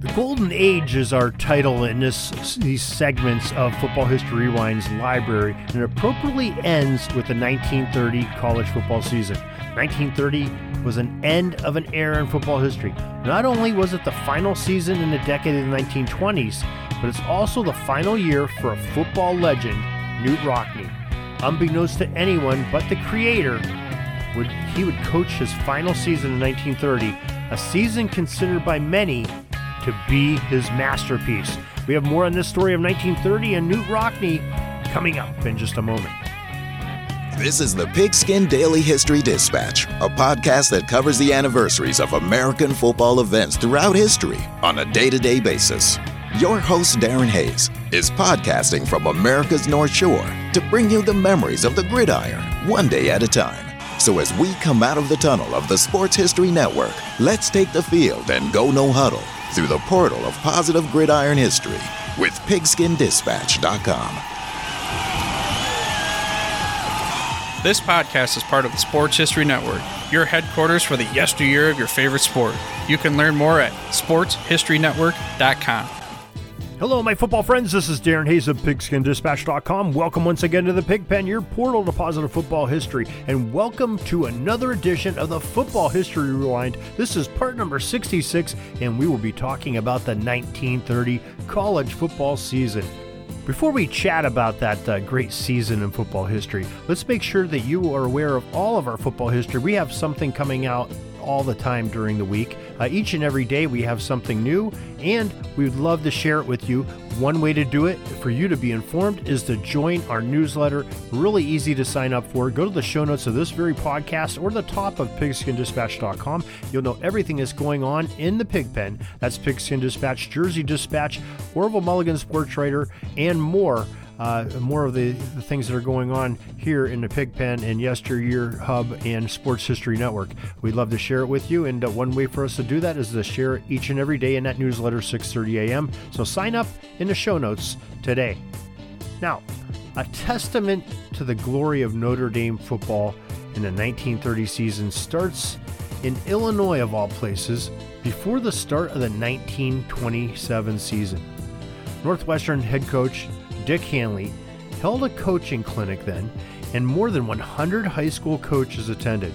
The Golden Age is our title in these segments of Football History Rewind's library, and it appropriately ends with the 1930 college football season. 1930 was an end of an era in football history. Not only was it the final season in the decade of the 1920s, but it's also the final year for a football legend, Knute Rockne. Unbeknownst to anyone but the creator, he would coach his final season in 1930, a season considered by many to be his masterpiece. We have more on this story of 1930 and Knute Rockne coming up in just a moment. This is the Pigskin Daily History Dispatch, a podcast that covers the anniversaries of American football events throughout history on a day-to-day basis. Your host, Darren Hayes, is podcasting from America's North Shore to bring you the memories of the gridiron one day at a time. So as we come out of the tunnel of the Sports History Network, let's take the field and go no huddle through the portal of positive gridiron history with PigskinDispatch.com. This podcast is part of the Sports History Network, your headquarters for the yesteryear of your favorite sport. You can learn more at sportshistorynetwork.com. Hello, my football friends. This is Darren Hayes of PigskinDispatch.com. Welcome once again to the Pigpen, your portal to positive football history, and welcome to another edition of the Football History Rewind. This is part number 66, and we will be talking about the 1930 college football season. Before we chat about that great season in football history, let's make sure that you are aware of all of our football history. We have something coming out all the time during the week. Each and every day we have something new, and we would love to share it with you. One way to do it, for you to be informed, is to join our newsletter. Really easy to sign up for. Go to the show notes of this very podcast or the top of PigskinDispatch.com. You'll know everything that's going on in the Pigpen. That's Pigskin Dispatch, Jersey Dispatch, Orville Mulligan Sports Writer, and more of the things that are going on here in the Pigpen and Yesteryear Hub and Sports History Network. We'd love to share it with you, and one way for us to do that is to share it each and every day in that newsletter, 6:30 a.m. So sign up in the show notes today. Now, a testament to the glory of Notre Dame football in the 1930 season starts in Illinois, of all places, before the start of the 1927 season. Northwestern head coach Dick Hanley held a coaching clinic then, and more than 100 high school coaches attended.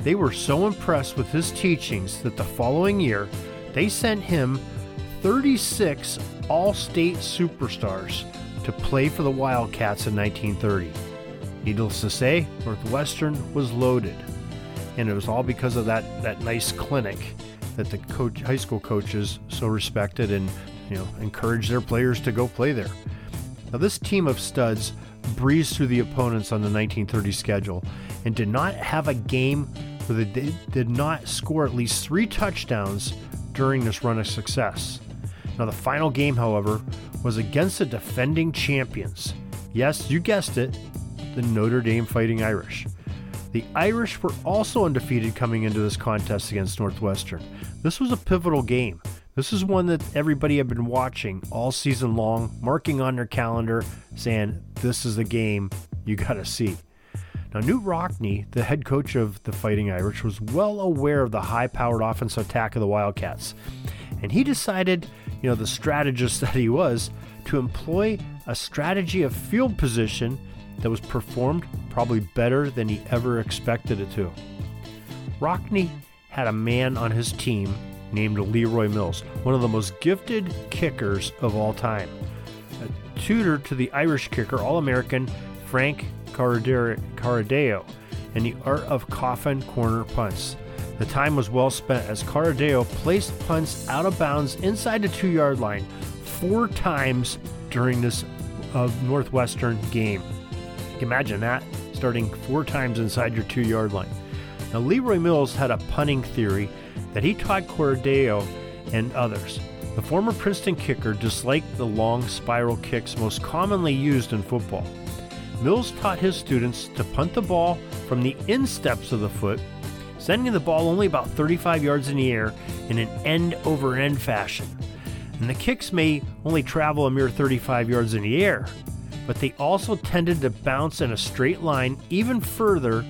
They were so impressed with his teachings that the following year, they sent him 36 all-state superstars to play for the Wildcats in 1930. Needless to say, Northwestern was loaded, and it was all because of that nice clinic that the high school coaches so respected and encouraged their players to go play there. Now, this team of studs breezed through the opponents on the 1930 schedule and did not have a game where they did not score at least 3 touchdowns during this run of success. Now, the final game, however, was against the defending champions. Yes, you guessed it, the Notre Dame Fighting Irish. The Irish were also undefeated coming into this contest against Northwestern. This was a pivotal game. This is one that everybody had been watching all season long, marking on their calendar, saying, this is the game you got to see. Now, Knute Rockne, the head coach of the Fighting Irish, was well aware of the high-powered offensive attack of the Wildcats. And he decided, the strategist that he was, to employ a strategy of field position that was performed probably better than he ever expected it to. Rockne had a man on his team named Leroy Mills, one of the most gifted kickers of all time. A tutor to the Irish kicker, All-American Frank Carideo, and the art of coffin corner punts. The time was well spent as Carideo placed punts out of bounds inside the 2-yard line 4 times during this Northwestern game. Imagine that, starting 4 times inside your 2-yard line. Now, Leroy Mills had a punting theory that he taught Carideo and others. The former Princeton kicker disliked the long spiral kicks most commonly used in football. Mills taught his students to punt the ball from the insteps of the foot, sending the ball only about 35 yards in the air in an end-over-end fashion. And the kicks may only travel a mere 35 yards in the air, but they also tended to bounce in a straight line even further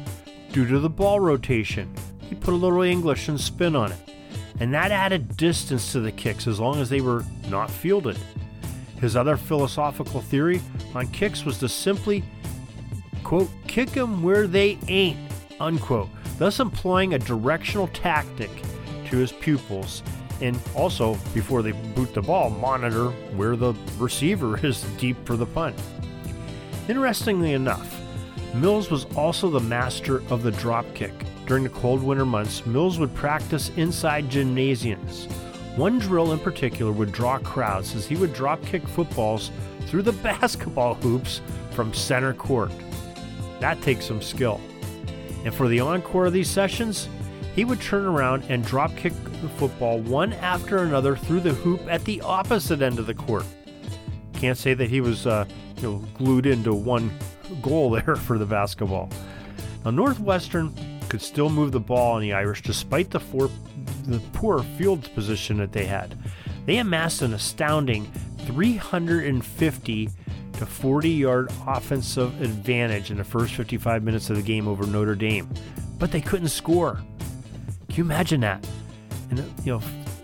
due to the ball rotation. He put a little English and spin on it, and that added distance to the kicks as long as they were not fielded. His other philosophical theory on kicks was to simply, quote, kick 'em where they ain't, unquote, thus employing a directional tactic to his pupils, and also, before they boot the ball, monitor where the receiver is deep for the punt. Interestingly enough, Mills was also the master of the drop kick. During the cold winter months, Mills would practice inside gymnasiums. One drill in particular would draw crowds as he would drop kick footballs through the basketball hoops from center court. That takes some skill. And for the encore of these sessions, he would turn around and drop kick the football one after another through the hoop at the opposite end of the court. Can't say that he was glued into one goal there for the basketball. Now, Northwestern could still move the ball in the Irish despite the poor field position that they had. They amassed an astounding 350 to 40-yard offensive advantage in the first 55 minutes of the game over Notre Dame, but they couldn't score. Can you imagine that? And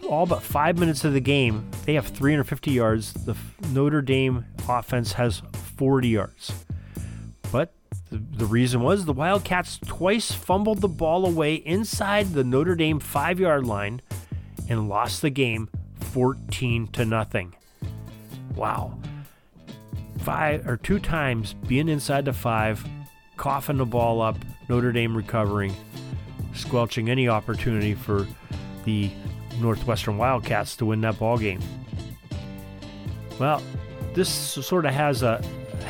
all but 5 minutes of the game, they have 350 yards. The Notre Dame offense has 40 yards. But the reason was the Wildcats twice fumbled the ball away inside the Notre Dame 5-yard line and lost the game 14-0. Wow. Two times being inside the 5, coughing the ball up, Notre Dame recovering, squelching any opportunity for the Northwestern Wildcats to win that ball game. Well, this sort of has a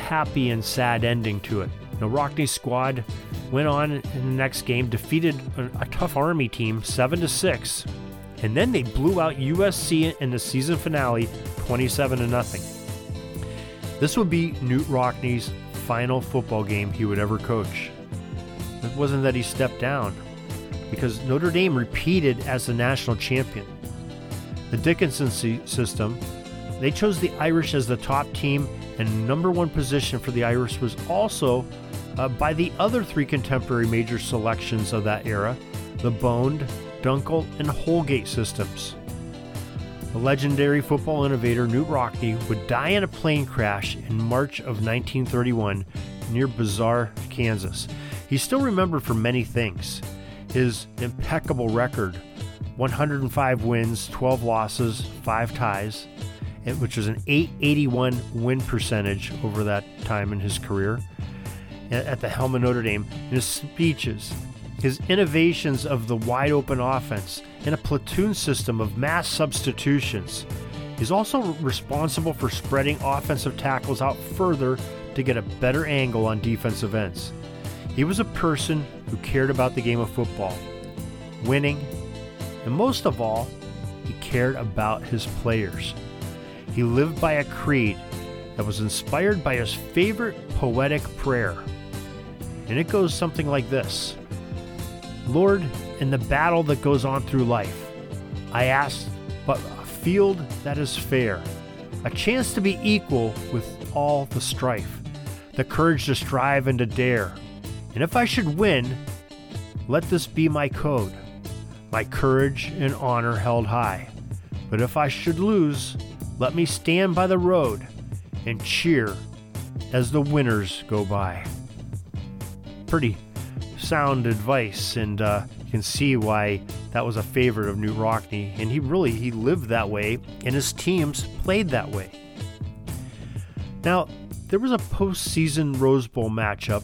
happy and sad ending to it. Now, Rockne's squad went on in the next game, defeated a tough Army team 7-6, and then they blew out USC in the season finale 27-0. This would be Knute Rockne's final football game he would ever coach. It wasn't that he stepped down, because Notre Dame repeated as the national champion. The Dickinson system, they chose the Irish as the top team, and number one position for the Irish was also by the other three contemporary major selections of that era, the Boned, Dunkel, and Holgate systems. The legendary football innovator Knute Rockne would die in a plane crash in March of 1931 near Bazaar, Kansas. He's still remembered for many things. His impeccable record, 105 wins, 12 losses, 5 ties, which was an .881 win percentage over that time in his career at the helm of Notre Dame, and his speeches, his innovations of the wide open offense and a platoon system of mass substitutions. He's also responsible for spreading offensive tackles out further to get a better angle on defensive ends. He was a person who cared about the game of football, winning, and most of all, he cared about his players. He lived by a creed that was inspired by his favorite poetic prayer. And it goes something like this: Lord, in the battle that goes on through life, I ask but a field that is fair, a chance to be equal with all the strife, the courage to strive and to dare. And if I should win, let this be my code, my courage and honor held high. But if I should lose, let me stand by the road and cheer as the winners go by. Pretty sound advice, and you can see why that was a favorite of Knute Rockne. And he lived that way, and his teams played that way. Now, there was a postseason Rose Bowl matchup.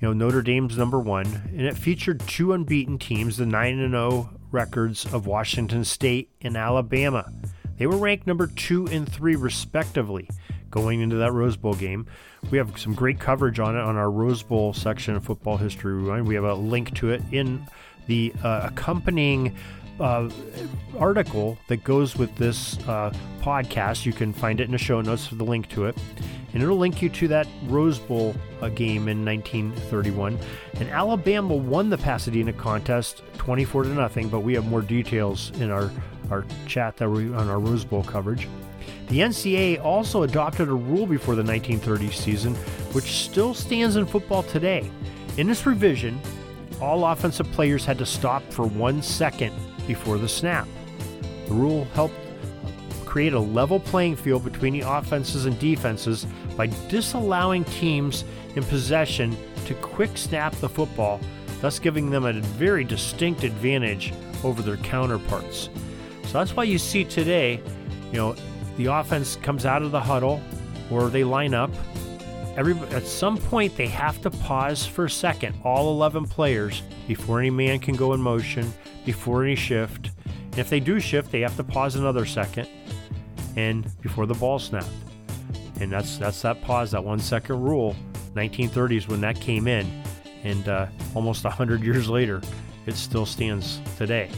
Notre Dame's number one, and it featured two unbeaten teams, the 9-0 records of Washington State and Alabama. They were ranked number 2 and 3 respectively going into that Rose Bowl game. We have some great coverage on it on our Rose Bowl section of Football History Rewind. We have a link to it in the accompanying article that goes with this podcast. You can find it in the show notes for the link to it. And it'll link you to that Rose Bowl game in 1931. And Alabama won the Pasadena contest 24-0, but we have more details in our chat that we on our Rose Bowl coverage. The NCAA also adopted a rule before the 1930 season, which still stands in football today. In this revision, all offensive players had to stop for 1 second before the snap. The rule helped create a level playing field between the offenses and defenses by disallowing teams in possession to quick snap the football, thus giving them a very distinct advantage over their counterparts. So that's why you see today, you know, the offense comes out of the huddle or they line up. At some point, they have to pause for a second, all 11 players, before any man can go in motion, before any shift. And if they do shift, they have to pause another second, and before the ball snapped. And that's that pause, that 1 second rule. 1930s when that came in, and almost 100 years later, it still stands today.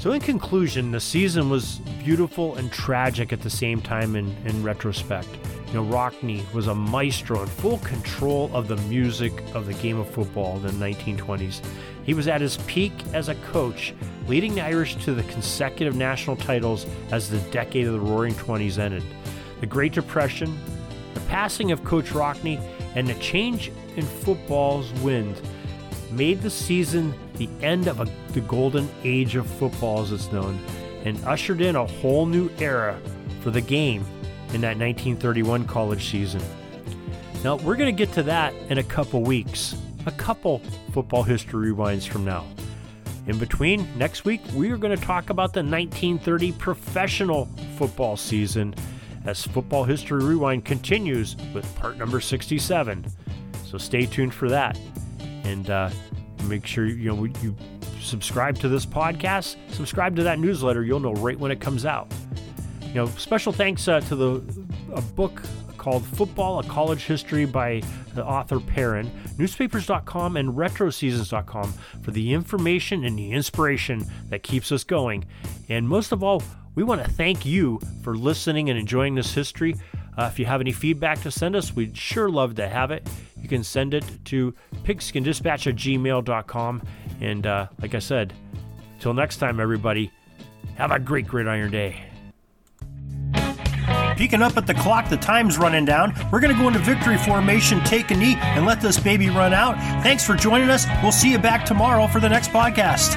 So in conclusion, the season was beautiful and tragic at the same time in retrospect. You know, Rockne was a maestro in full control of the music of the game of football in the 1920s. He was at his peak as a coach, leading the Irish to the consecutive national titles as the decade of the Roaring '20s ended. The Great Depression, the passing of Coach Rockne, and the change in football's wind made the season the end of the golden age of football as it's known, and ushered in a whole new era for the game in that 1931 college season. Now, we're going to get to that in a couple weeks, a couple football history rewinds from now. In between, next week, we are going to talk about the 1930 professional football season as Football History Rewind continues with part number 67. So stay tuned for that. And make sure you subscribe to this podcast, subscribe to that newsletter. You'll know right when it comes out. You know, special thanks to a book called Football, A College History by the author Perrin, newspapers.com and retroseasons.com for the information and the inspiration that keeps us going. And most of all, we want to thank you for listening and enjoying this history. If you have any feedback to send us, we'd sure love to have it. You can send it to pigskindispatch@gmail.com. And like I said, till next time, everybody, have a great Gridiron Day. Peeking up at the clock, the time's running down. We're going to go into victory formation, take a knee, and let this baby run out. Thanks for joining us. We'll see you back tomorrow for the next podcast.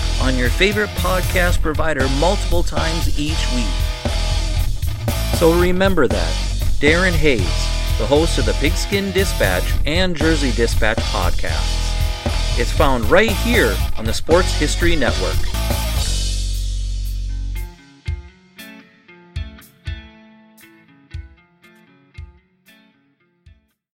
on your favorite podcast provider multiple times each week. So remember that. Darren Hayes, the host of the Pigskin Dispatch and Jersey Dispatch podcasts. It's found right here on the Sports History Network.